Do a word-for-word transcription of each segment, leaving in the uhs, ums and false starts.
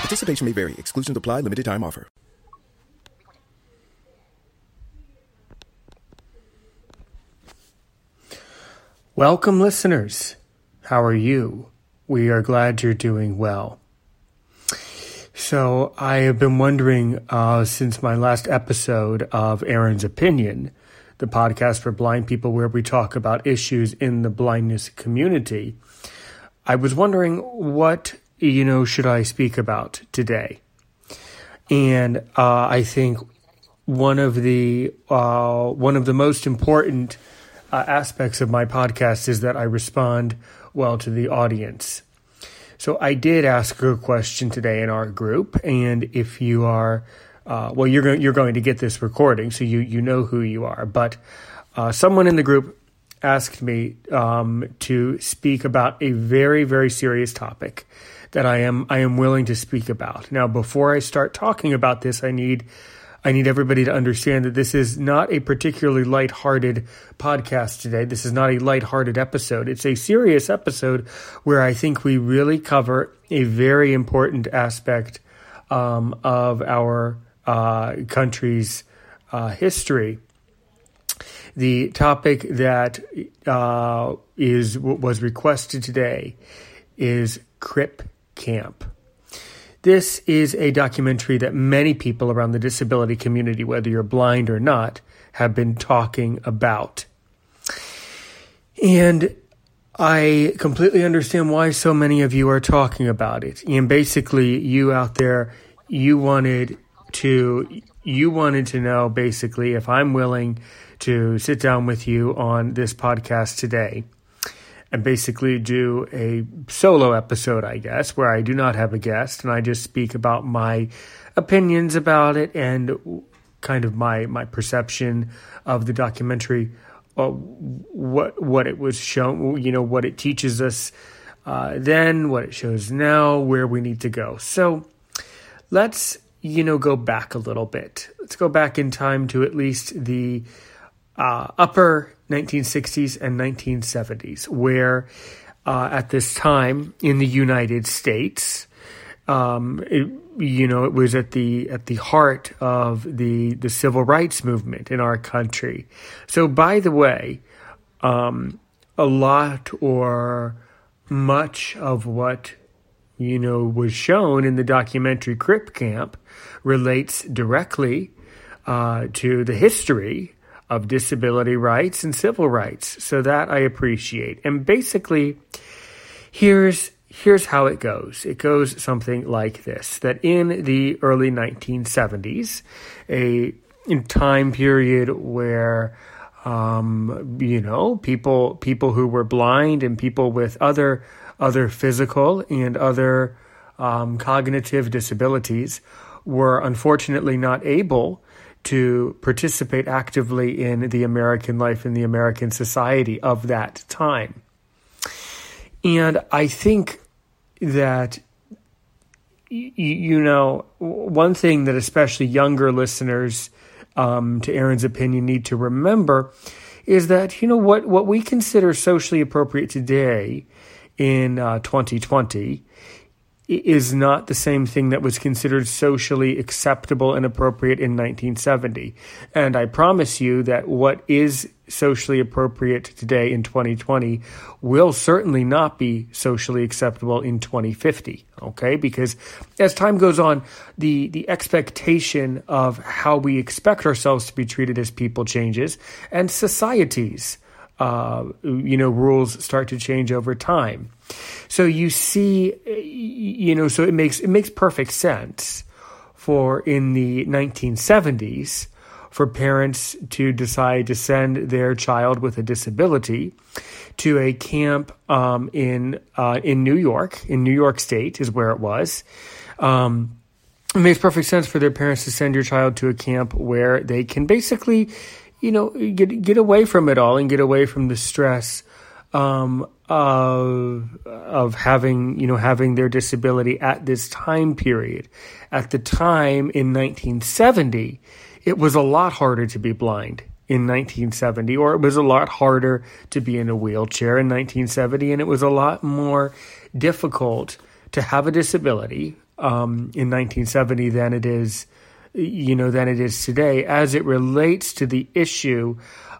Participation may vary. Exclusions apply. Limited time offer. Welcome, listeners. How are you? We are glad you're doing well. So I have been wondering uh, since my last episode of Aaron's Opinion, the podcast for blind people where we talk about issues in the blindness community. I was wondering what you know, should I speak about today? And uh, I think one of the uh, one of the most important uh, aspects of my podcast is that I respond well to the audience. So I did ask a question today in our group, and if you are, uh, well, you're going you're going to get this recording, so you you know who you are. But uh, someone in the group asked me um, to speak about a very very serious topic that I am I am willing to speak about. Now, before I start talking about this, I need I need everybody to understand that this is not a particularly lighthearted podcast today. This is not a lighthearted episode. It's a serious episode where I think we really cover a very important aspect um, of our uh, country's uh, history. The topic that uh, is was requested today is Crip Camp. This is a documentary that many people around the disability community, whether you're blind or not, have been talking about. And I completely understand why so many of you are talking about it. And basically, you out there, you wanted to you wanted to know basically if I'm willing to sit down with you on this podcast today. And basically do a solo episode, I guess, where I do not have a guest and I just speak about my opinions about it and kind of my, my perception of the documentary, uh, what what it was shown, you know, what it teaches us uh, then, what it shows now, where we need to go. So let's, you know, go back a little bit. Let's go back in time to at least the uh, upper nineteen sixties and nineteen seventies, where uh, at this time in the United States, um, it, you know, it was at the at the heart of the the civil rights movement in our country. So, by the way, um, a lot or much of what you know was shown in the documentary Crip Camp relates directly uh, to the history of disability rights and civil rights, so that I appreciate. And basically, here's here's how it goes. It goes something like this: that in the early nineteen seventies, a time period where um, you know people people who were blind and people with other other physical and other um, cognitive disabilities were unfortunately not able to participate actively in the American life and the American society of that time. And I think that, you know, one thing that especially younger listeners um, to Aaron's Opinion need to remember is that, you know, what, what we consider socially appropriate today in uh, twenty twenty is not the same thing that was considered socially acceptable and appropriate in nineteen seventy. And I promise you that what is socially appropriate today in twenty twenty will certainly not be socially acceptable in twenty fifty, okay? Because as time goes on, the, the expectation of how we expect ourselves to be treated as people changes, and societies, uh, you know, rules start to change over time. So you see, you know, so it makes it makes perfect sense for in the nineteen seventies for parents to decide to send their child with a disability to a camp um, in uh, in New York, in New York State is where it was, um, It makes perfect sense for their parents to send your child to a camp where they can basically, you know, get get away from it all and get away from the stress um, of of having, you know, having their disability at this time period. At the time in nineteen seventy, it was a lot harder to be blind in nineteen seventy, or it was a lot harder to be in a wheelchair in nineteen seventy, and it was a lot more difficult to have a disability Um, in nineteen seventy than it is, you know, than it is today, as it relates to the issue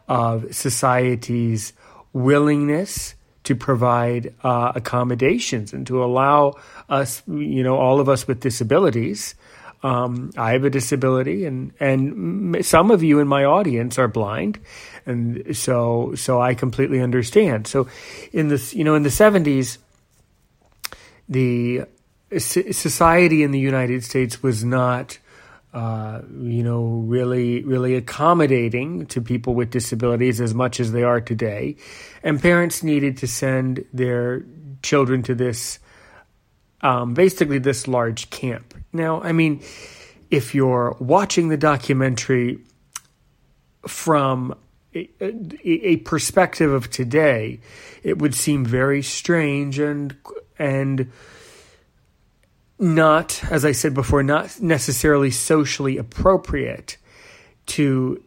of society's willingness to provide uh, accommodations and to allow us, you know, all of us with disabilities. Um, I have a disability, and and some of you in my audience are blind, and so so I completely understand. So, in this, you know, in the seventies, the society in the United States was not, uh, you know, really, really accommodating to people with disabilities as much as they are today. And parents needed to send their children to this, um, basically this large camp. Now, I mean, if you're watching the documentary from a, a, a perspective of today, it would seem very strange and, and, not, as I said before, not necessarily socially appropriate to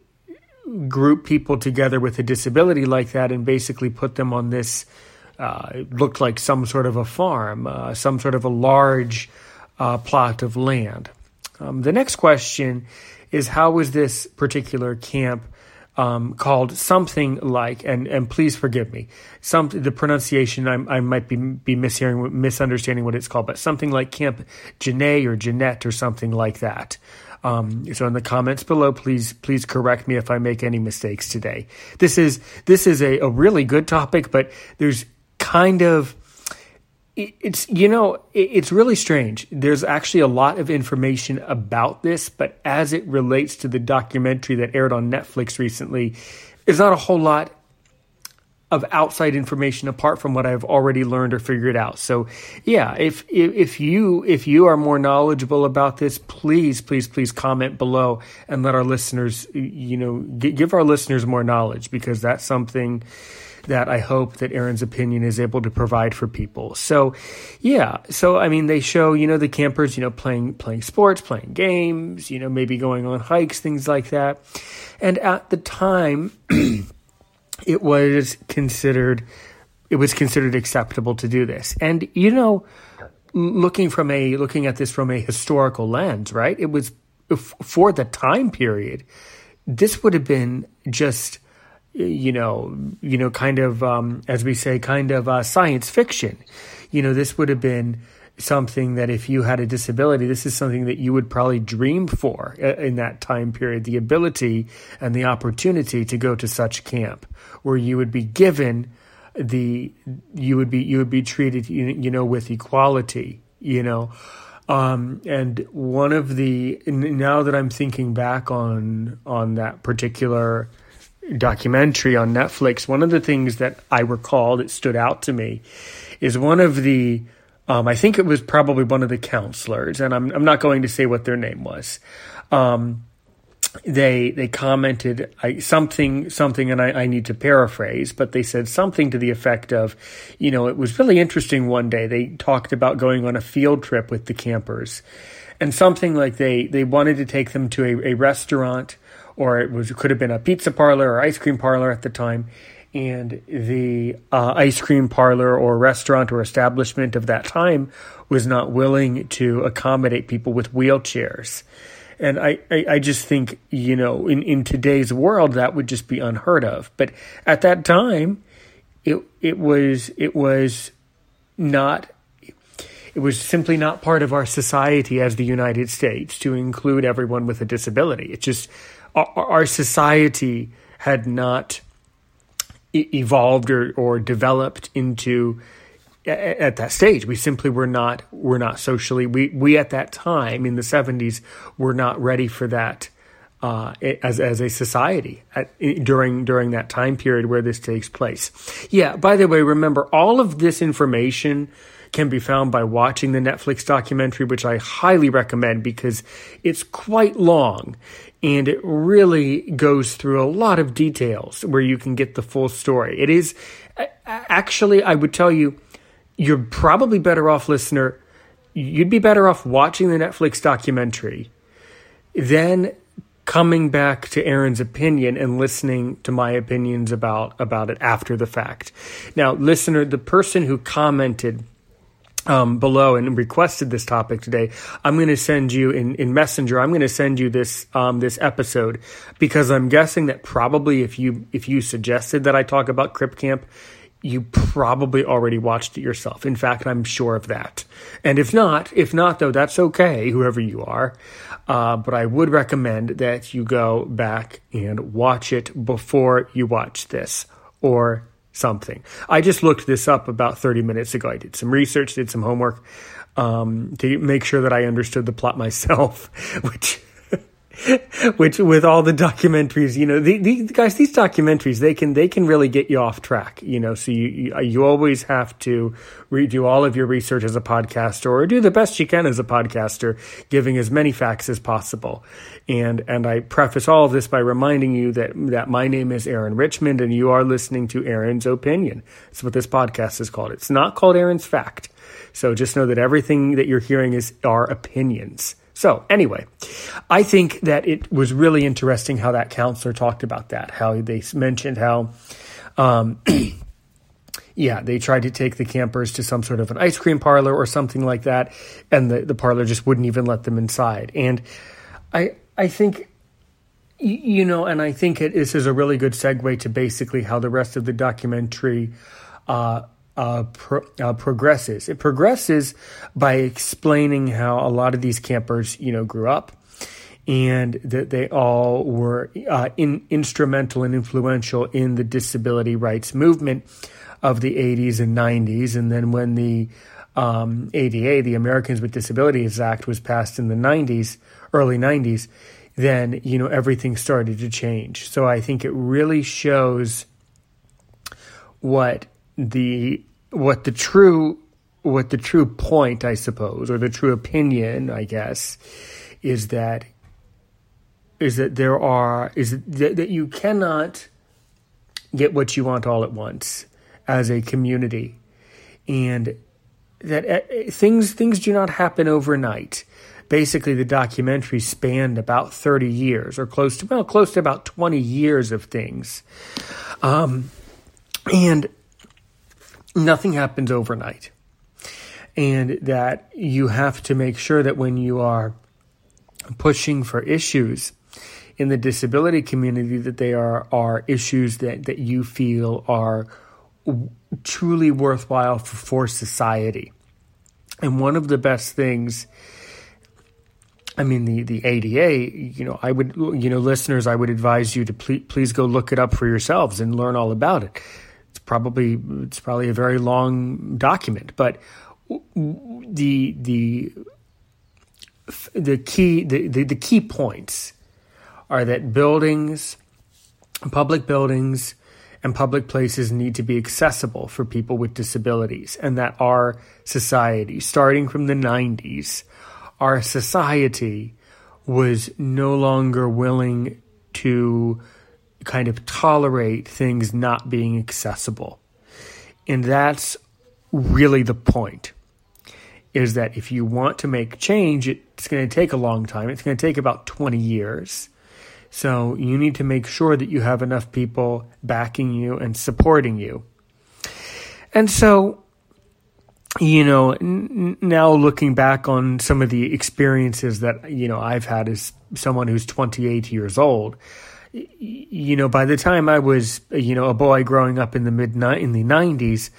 group people together with a disability like that and basically put them on this, uh, it looked like some sort of a farm, uh, some sort of a large uh, plot of land. Um, the next question is, how was this particular camp Um, called something like, and, and please forgive me, some the pronunciation I, I might be be mishearing, misunderstanding what it's called, but something like Camp Janae or Jeanette or something like that. Um, so in the comments below, please please correct me if I make any mistakes today. This is this is a, a really good topic, but there's kind of it, it's you know it, it's really strange. There's actually a lot of information about this, but as it relates to the documentary that aired on Netflix recently, there's not a whole lot of outside information apart from what I've already learned or figured out. So, yeah, if if, if you if you are more knowledgeable about this, please please please comment below and let our listeners, you know, give our listeners more knowledge, because that's something that I hope that Aaron's Opinion is able to provide for people. So, yeah. So, I mean, they show, you know, the campers, you know, playing playing sports, playing games, you know, maybe going on hikes, things like that. And at the time, it was considered, it was considered acceptable to do this. And, you know, looking from a, looking at this from a historical lens, right? It was, for the time period, this would have been just, you know, you know, kind of, um, as we say, kind of uh, science fiction. You know, this would have been something that if you had a disability, this is something that you would probably dream for in that time period, the ability and the opportunity to go to such camp where you would be given the, you would be, you would be treated, you know, with equality, you know. Um, and one of the, now that I'm thinking back on, on that particular documentary on Netflix, one of the things that I recall that stood out to me is one of the, um, I think it was probably one of the counselors, and I'm I'm not going to say what their name was. Um, they they commented I, something something, and I, I need to paraphrase, but they said something to the effect of, you know, it was really interesting. One day they talked about going on a field trip with the campers, and something like they they wanted to take them to a, a restaurant, or it was, it could have been a pizza parlor or ice cream parlor at the time, and the uh, ice cream parlor or restaurant or establishment of that time was not willing to accommodate people with wheelchairs. And I, I, I just think, you know, in, in today's world, that would just be unheard of. But at that time, it it was it was not. It was simply not part of our society as the United States to include everyone with a disability. It's just our, our society had not e- evolved or, or developed into a- at that stage. We simply were not were not socially we we at that time in the seventies were not ready for that uh, as as a society at, during during that time period where this takes place. Yeah. By the way, remember all of this information can be found by watching the Netflix documentary, which I highly recommend because it's quite long and it really goes through a lot of details where you can get the full story. It is actually, I would tell you, you're probably better off, listener, you'd be better off watching the Netflix documentary than coming back to Aaron's opinion and listening to my opinions about, about it after the fact. Now, listener, the person who commented um, below and requested this topic today, I'm going to send you in, in Messenger, I'm going to send you this um, this episode because I'm guessing that probably if you if you suggested that I talk about Crip Camp, you probably already watched it yourself. In fact, I'm sure of that. And if not, if not though, that's okay, whoever you are. Uh, but I would recommend that you go back and watch it before you watch this or something. I just looked this up about thirty minutes ago. I did some research, did some homework um, to make sure that I understood the plot myself, which... Which, with all the documentaries, you know, the, the guys, these documentaries, they can they can really get you off track, you know. So you you, you always have to redo all of your research as a podcaster, or do the best you can as a podcaster, giving as many facts as possible. And and I preface all of this by reminding you that that my name is Aaron Richmond, and you are listening to Aaron's Opinion. That's what this podcast is called. It's not called Aaron's Fact. So just know that everything that you're hearing is our opinions. So anyway, I think that it was really interesting how that counselor talked about that, how they mentioned how, um, yeah, they tried to take the campers to some sort of an ice cream parlor or something like that, and the, the parlor just wouldn't even let them inside. And I I think, you know, and I think it, this is a really good segue to basically how the rest of the documentary uh Uh, pro, uh, progresses. It progresses by explaining how a lot of these campers, you know, grew up, and that they all were uh, in, instrumental and influential in the disability rights movement of the eighties and nineties. And then when the um, A D A, the Americans with Disabilities Act, was passed in the nineties, early nineties, then, you know, everything started to change. So I think it really shows what the what the true what the true point, I suppose, or the true opinion, I guess, is that is that there are is that, that you cannot get what you want all at once as a community, and that uh, things things do not happen overnight. Basically, the documentary spanned about thirty years, or close to well, close to about twenty years of things, um, and. Nothing happens overnight, and that you have to make sure that when you are pushing for issues in the disability community, that they are, are issues that, that you feel are truly worthwhile for, for society. And one of the best things, I mean, the, the A D A, you know, I would, you know, listeners, I would advise you to please, please go look it up for yourselves and learn all about it. It's probably it's probably a very long document, but the the the key the, the, the key points are that buildings, public buildings, and public places need to be accessible for people with disabilities, and that our society, starting from the nineties, our society was no longer willing to kind of tolerate things not being accessible. And that's really the point, is that if you want to make change, it's going to take a long time. It's going to take about twenty years. So you need to make sure that you have enough people backing you and supporting you. And so, you know, n- now looking back on some of the experiences that, you know, I've had as someone who's twenty-eight years old, you know, by the time I was, you know, a boy growing up in the mid in the nineties,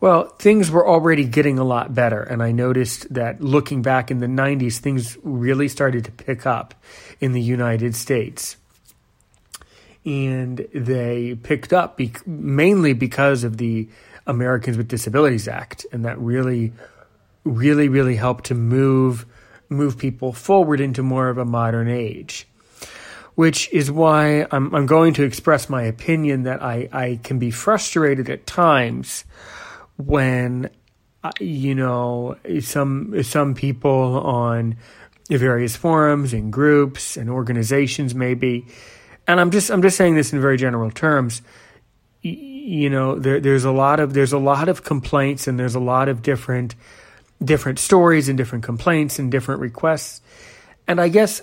well, things were already getting a lot better. And I noticed that looking back in the nineties, things really started to pick up in the United States. And they picked up be- mainly because of the Americans with Disabilities Act. And that really, really, really helped to move move people forward into more of a modern age. Which is why I'm, I'm going to express my opinion that I, I can be frustrated at times when you know, some some people on various forums and groups and organizations maybe, and I'm just I'm just saying this in very general terms. You know, there, there's a lot of there's a lot of complaints, and there's a lot of different different stories and different complaints and different requests. And I guess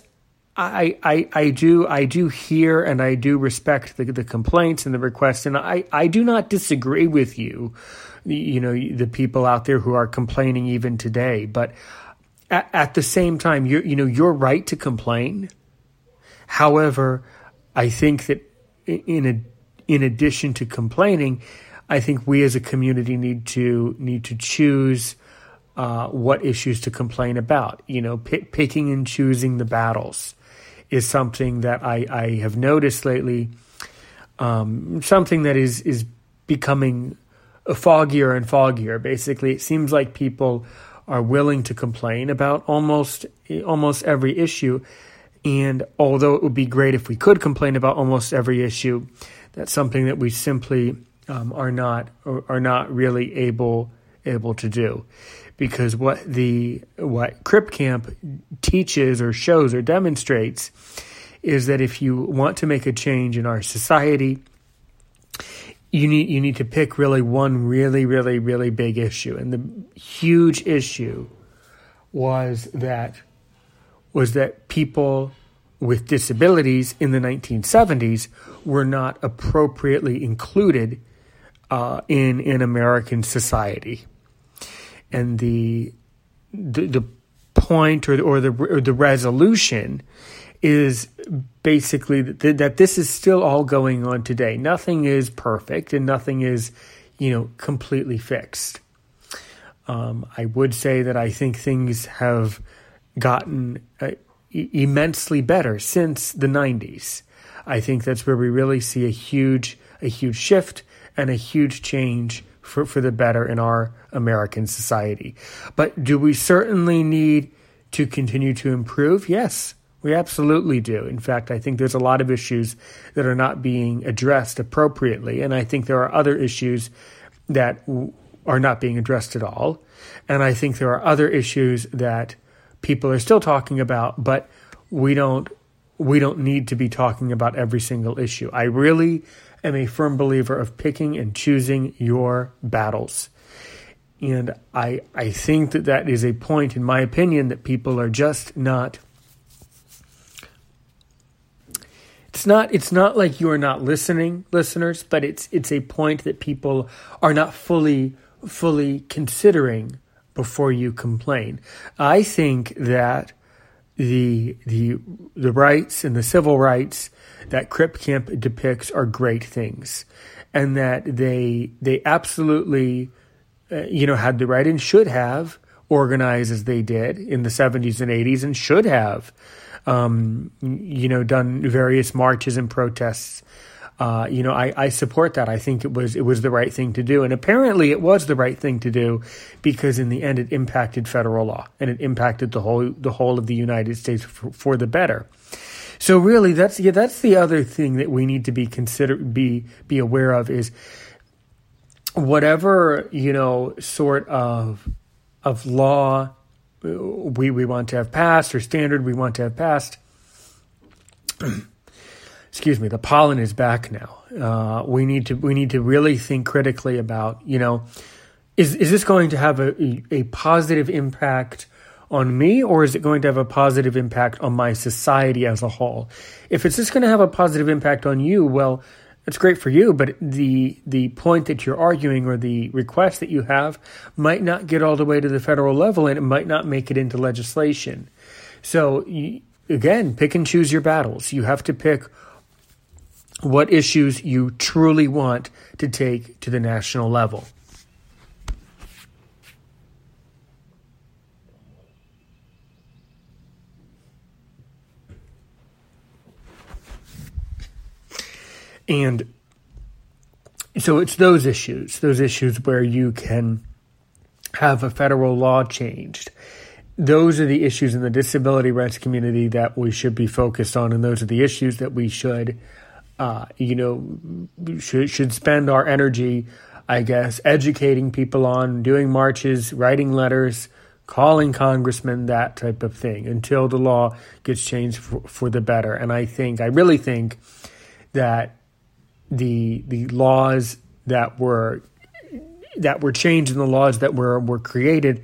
I I, I do I do hear and I do respect the, the complaints and the requests, and I, I do not disagree with you, you know, the people out there who are complaining even today. But at, at the same time, you you know, you're right to complain. However, I think that in a in addition to complaining, I think we as a community need to need to choose uh, what issues to complain about. You know, p- picking and choosing the battles is something that I, I have noticed lately. Um, something that is is becoming foggier and foggier. Basically, it seems like people are willing to complain about almost almost every issue. And although it would be great if we could complain about almost every issue, that's something that we simply um, are not are not really able able to do, because what the what Crip Camp teaches or shows or demonstrates is that if you want to make a change in our society, you need you need to pick really one really really really big issue, and the huge issue was that was that people with disabilities in the nineteen seventies were not appropriately included uh, in in American society, and the the, the point or, or the or the resolution is basically that, that this is still all going on today. Nothing is perfect, and nothing is, you know, completely fixed. Um, I would say that I think things have gotten Uh, immensely better since the nineties. I think that's where we really see a huge a huge shift and a huge change for, for the better in our American society. But do we certainly need to continue to improve? Yes, we absolutely do. In fact, I think there's a lot of issues that are not being addressed appropriately, and I think there are other issues that are not being addressed at all, and I think there are other issues that people are still talking about, but we don't we don't need to be talking about every single issue. I really am a firm believer of picking and choosing your battles. And I I think that that is a point, in my opinion, that people are just not. It's not it's not like you are not listening, listeners, but it's it's a point that people are not fully fully considering before you complain. I think that the the the rights and the civil rights that Crip Camp depicts are great things, and that they they absolutely uh, you know had the right and should have organized as they did in the seventies and eighties, and should have um, you know done various marches and protests. Uh, you know, I, I support that. I think it was it was the right thing to do. And apparently it was the right thing to do, because in the end it impacted federal law, and it impacted the whole the whole of the United States for, for the better. So really that's yeah, that's the other thing that we need to be consider be be aware of, is whatever, you know, sort of of law we we want to have passed, or standard we want to have passed. Excuse me, the pollen is back now. Uh, we need to we need to really think critically about, you know, is is this going to have a, a positive impact on me, or is it going to have a positive impact on my society as a whole? If it's just going to have a positive impact on you, well, that's great for you, but the the point that you're arguing, or the request that you have, might not get all the way to the federal level, and it might not make it into legislation. So, again, pick and choose your battles. You have to pick what issues you truly want to take to the national level. And so it's those issues, those issues where you can have a federal law changed. Those are the issues in the disability rights community that we should be focused on, and those are the issues that we should Uh, you know, should should spend our energy I guess, educating people on, doing marches, writing letters, calling congressmen, that type of thing, until the law gets changed for, for the better. And I think, I really think that the the laws that were that were changed and the laws that were, were created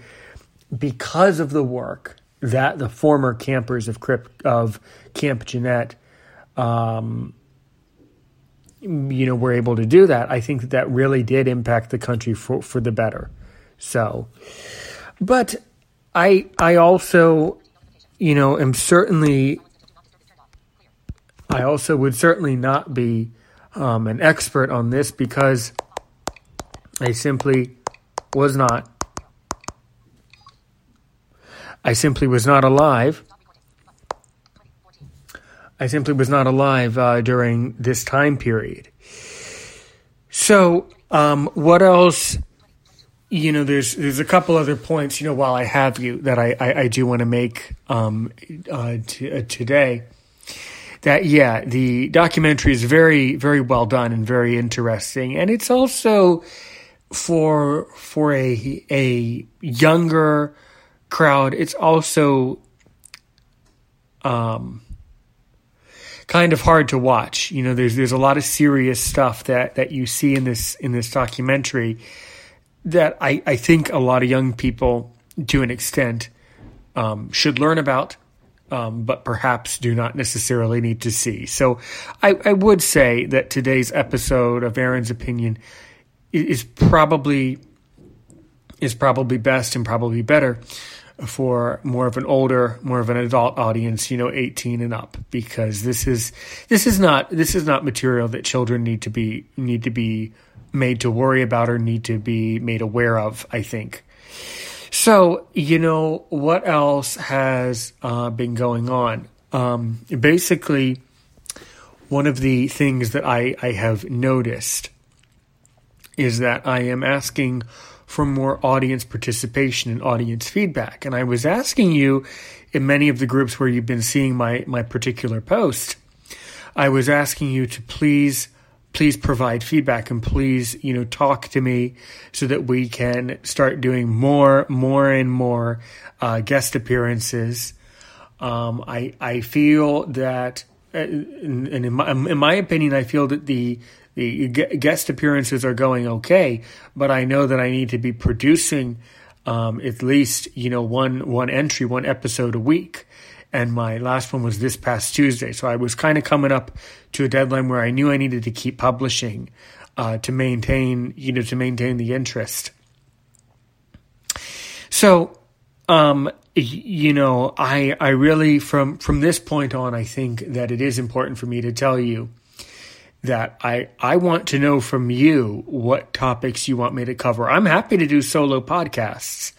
because of the work that the former campers of Crip, of Camp Jeanette, um, you know, were able to do that. I think that that really did impact the country for, for the better. So, but I I also, you know, am certainly, I also would certainly not be um, an expert on this, because I simply was not. I simply was not alive. I simply was not alive uh, during this time period. So, um, what else? You know, there's there's a couple other points, you know, while I have you, that I, I, I do want to make um, uh, t- uh, today. That, yeah, the documentary is very, very well done and very interesting. And it's also for for a a younger crowd. It's also um, kind of hard to watch. You know, there's there's a lot of serious stuff that, that you see in this in this documentary that I, I think a lot of young people, to an extent, um, should learn about, um, but perhaps do not necessarily need to see. So I, I would say that today's episode of Aaron's Opinion is probably is probably best and probably better for more of an older, more of an adult audience, you know, eighteen and up, because this is this is not this is not material that children need to be need to be made to worry about or need to be made aware of, I think. So, you know, what else has uh, been going on? Um, basically, one of the things that I, I have noticed is that I am asking for more audience participation and audience feedback. And I was asking you in many of the groups where you've been seeing my, my particular post, I was asking you to please, please provide feedback and please, you know, talk to me so that we can start doing more, more and more uh, guest appearances. Um, I I feel that, and in, in, my, in my opinion, I feel that the The guest appearances are going okay, but I know that I need to be producing um, at least, you know, one one entry, one episode a week. And my last one was this past Tuesday. So I was kind of coming up to a deadline where I knew I needed to keep publishing uh, to maintain, you know, to maintain the interest. So, um, you know, I I really, from from this point on, I think that it is important for me to tell you that I, I want to know from you what topics you want me to cover. I'm happy to do solo podcasts.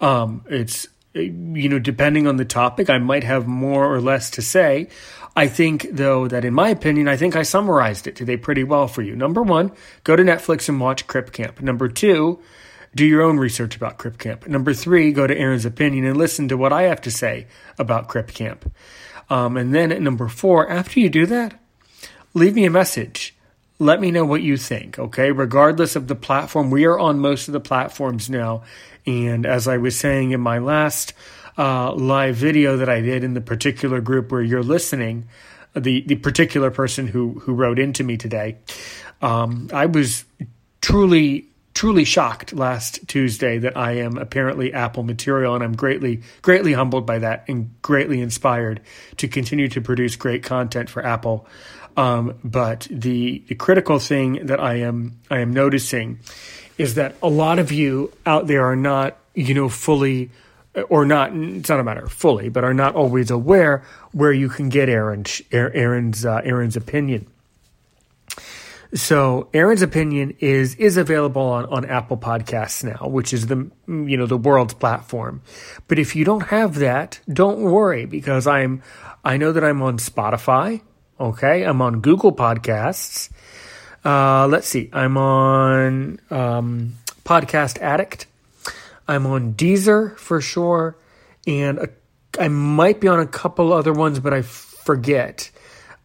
Um, it's, you know, depending on the topic, I might have more or less to say. I think, though, that in my opinion, I think I summarized it today pretty well for you. Number one, go to Netflix and watch Crip Camp. Number two, do your own research about Crip Camp. Number three, go to Aaron's Opinion and listen to what I have to say about Crip Camp. Um, and then at number four, after you do that, leave me a message. Let me know what you think, okay? Regardless of the platform, we are on most of the platforms now. And as I was saying in my last uh, live video that I did in the particular group where you're listening, the, the particular person who, who wrote into me today, um, I was truly, truly shocked last Tuesday that I am apparently Apple material, and I'm greatly, greatly humbled by that and greatly inspired to continue to produce great content for Apple. Um, but the, the critical thing that I am I am noticing is that a lot of you out there are not, you know, fully or not. It's not a matter of fully, but are not always aware where you can get Aaron's Aaron's uh, Aaron's opinion. So Aaron's opinion is is available on, on Apple Podcasts now, which is the you know the world's platform. But if you don't have that, don't worry, because I'm I know that I'm on Spotify. Okay, I'm on Google Podcasts. Uh, let's see, I'm on um, Podcast Addict. I'm on Deezer for sure, and a, I might be on a couple other ones, but I forget.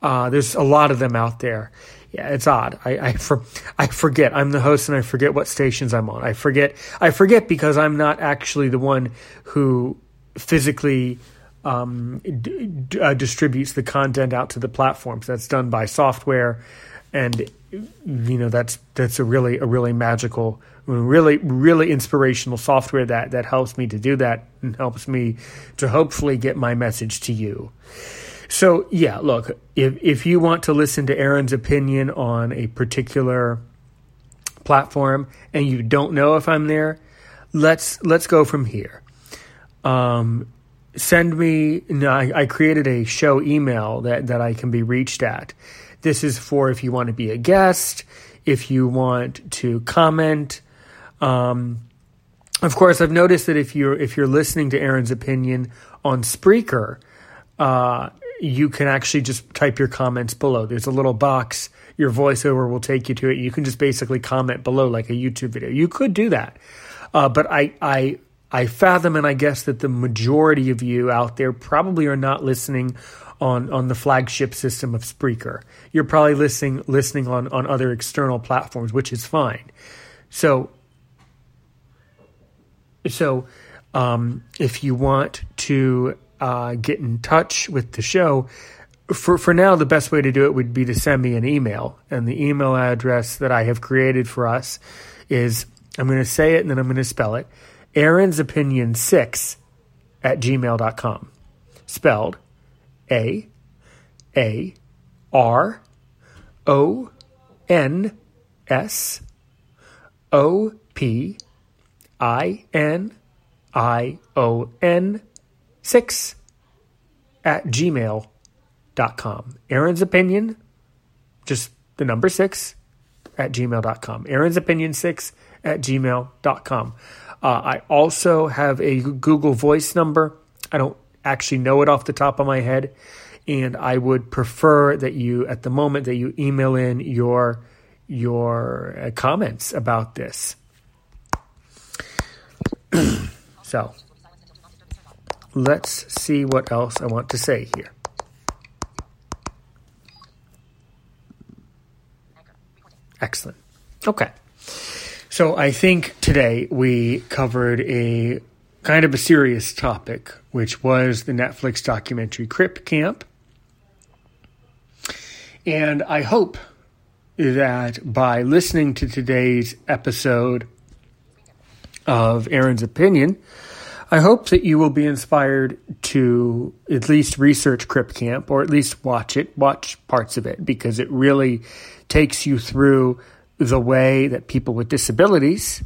Uh, there's a lot of them out there. Yeah, it's odd. I I, for, I forget. I'm the host, and I forget what stations I'm on. I forget. I forget because I'm not actually the one who physically um, d- d- uh, distributes the content out to the platforms. That's done by software, and you know that's that's a really a really magical, really really inspirational software that that helps me to do that and helps me to hopefully get my message to you. So, yeah, look, if if you want to listen to Aaron's opinion on a particular platform and you don't know if I'm there, let's let's go from here. Um, send me – no, I, I created a show email that, that I can be reached at. This is for if you want to be a guest, if you want to comment. Um, of course, I've noticed that if you're, if you're listening to Aaron's opinion on Spreaker uh, – you can actually just type your comments below. There's a little box. Your voiceover will take you to it. You can just basically comment below like a YouTube video. You could do that. Uh, but I, I, I fathom and I guess that the majority of you out there probably are not listening on, on the flagship system of Spreaker. You're probably listening listening on, on other external platforms, which is fine. So, so um, if you want to... Uh, get in touch with the show. For for now, the best way to do it would be to send me an email. And the email address that I have created for us is, I'm going to say it and then I'm going to spell it, Aaron's Opinion six at gmail dot com. Spelled A A R O N S O P I N I O N six at gmail dot com. Aaron's opinion, just the number six at gmail dot com. Aaron's opinion six at gmail dot com. Uh, I also have a Google Voice number. I don't actually know it off the top of my head. And I would prefer that you, at the moment, that you email in your, your uh, comments about this. So... let's see what else I want to say here. Excellent. Okay. So I think today we covered a kind of a serious topic, which was the Netflix documentary Crip Camp. And I hope that by listening to today's episode of Aaron's Opinion, I hope that you will be inspired to at least research Crip Camp, or at least watch it, watch parts of it, because it really takes you through the way that people with disabilities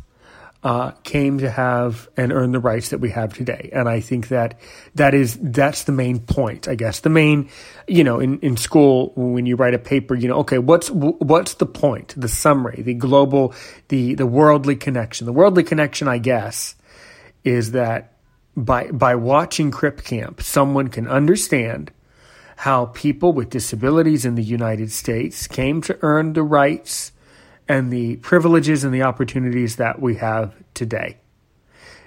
uh, came to have and earn the rights that we have today. And I think that that is, that's the main point, I guess. The main, you know, in, in school, when you write a paper, you know, okay, what's, what's the point, the summary, the global, the, the worldly connection, the worldly connection, I guess, is that by by watching Crip Camp, someone can understand how people with disabilities in the United States came to earn the rights and the privileges and the opportunities that we have today.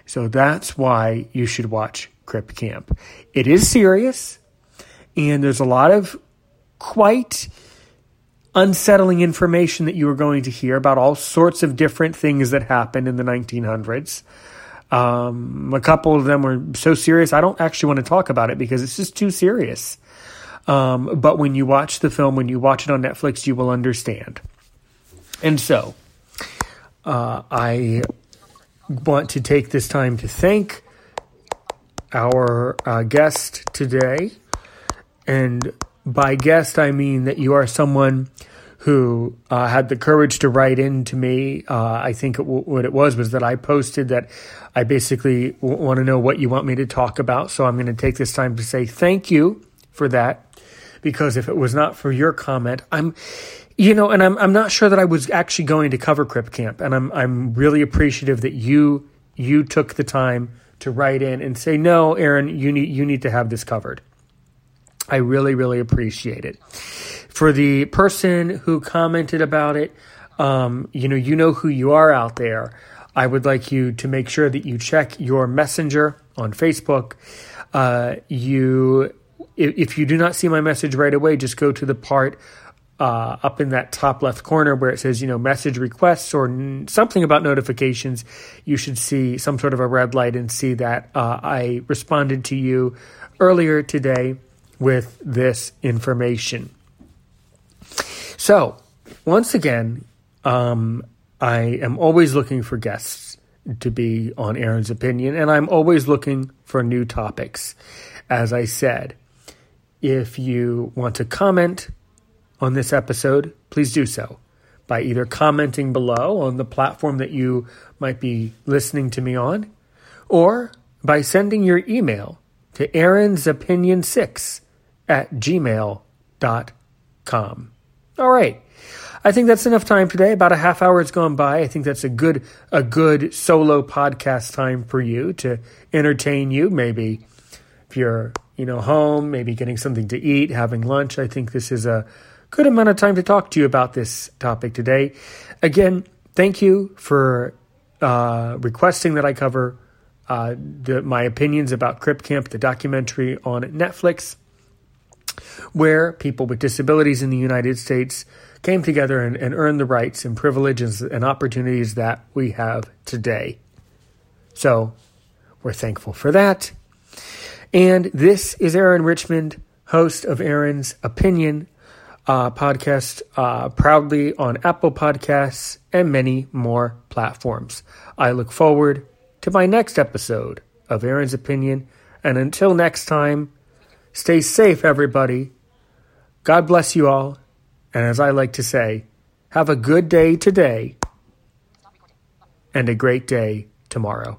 So that's why you should watch Crip Camp. It is serious, and there's a lot of quite unsettling information that you are going to hear about all sorts of different things that happened in the nineteen hundreds. Um, a couple of them were so serious, I don't actually want to talk about it because it's just too serious. Um, but when you watch the film, when you watch it on Netflix, you will understand. And so, uh, I want to take this time to thank our uh, guest today. And by guest, I mean that you are someone who uh, had the courage to write in to me. Uh, I think it w- what it was was that I posted that I basically w- want to know what you want me to talk about. So I'm going to take this time to say thank you for that, because if it was not for your comment, I'm, you know, and I'm I'm not sure that I was actually going to cover Crip Camp, and I'm I'm really appreciative that you you took the time to write in and say, no, Aaron, you need you need to have this covered. I really, really appreciate it. For the person who commented about it, um, you know, you know who you are out there. I would like you to make sure that you check your messenger on Facebook. Uh, you, if, if you do not see my message right away, just go to the part uh, up in that top left corner where it says, you know, message requests or n- something about notifications, you should see some sort of a red light and see that uh, I responded to you earlier today with this information. So once again, um, I am always looking for guests to be on Aaron's Opinion, and I'm always looking for new topics. As I said, if you want to comment on this episode, please do so by either commenting below on the platform that you might be listening to me on, or by sending your email to aaronsopinion six at gmail dot com. All right. I think that's enough time today. About a half hour has gone by. I think that's a good a good solo podcast time for you to entertain you. Maybe if you're, you know, home, maybe getting something to eat, having lunch. I think this is a good amount of time to talk to you about this topic today. Again, thank you for uh, requesting that I cover uh, the, my opinions about Crip Camp, the documentary on Netflix, where people with disabilities in the United States came together and, and earned the rights and privileges and opportunities that we have today. So we're thankful for that. And this is Aaron Richmond, host of Aaron's Opinion uh, podcast, uh, proudly on Apple Podcasts and many more platforms. I look forward to my next episode of Aaron's Opinion. And until next time, stay safe, everybody. God bless you all. And as I like to say, have a good day today and a great day tomorrow.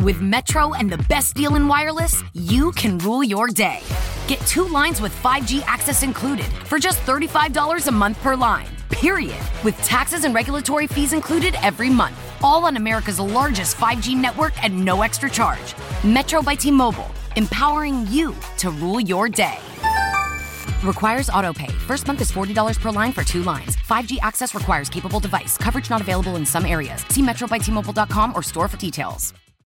With Metro and the best deal in wireless, you can rule your day. Get two lines with five G access included for just thirty-five dollars a month per line, period. With taxes and regulatory fees included every month. All on America's largest five G network at no extra charge. Metro by T-Mobile, empowering you to rule your day. Requires auto pay. First month is forty dollars per line for two lines. five G access requires capable device. Coverage not available in some areas. See metro by T Mobile dot com or store for details.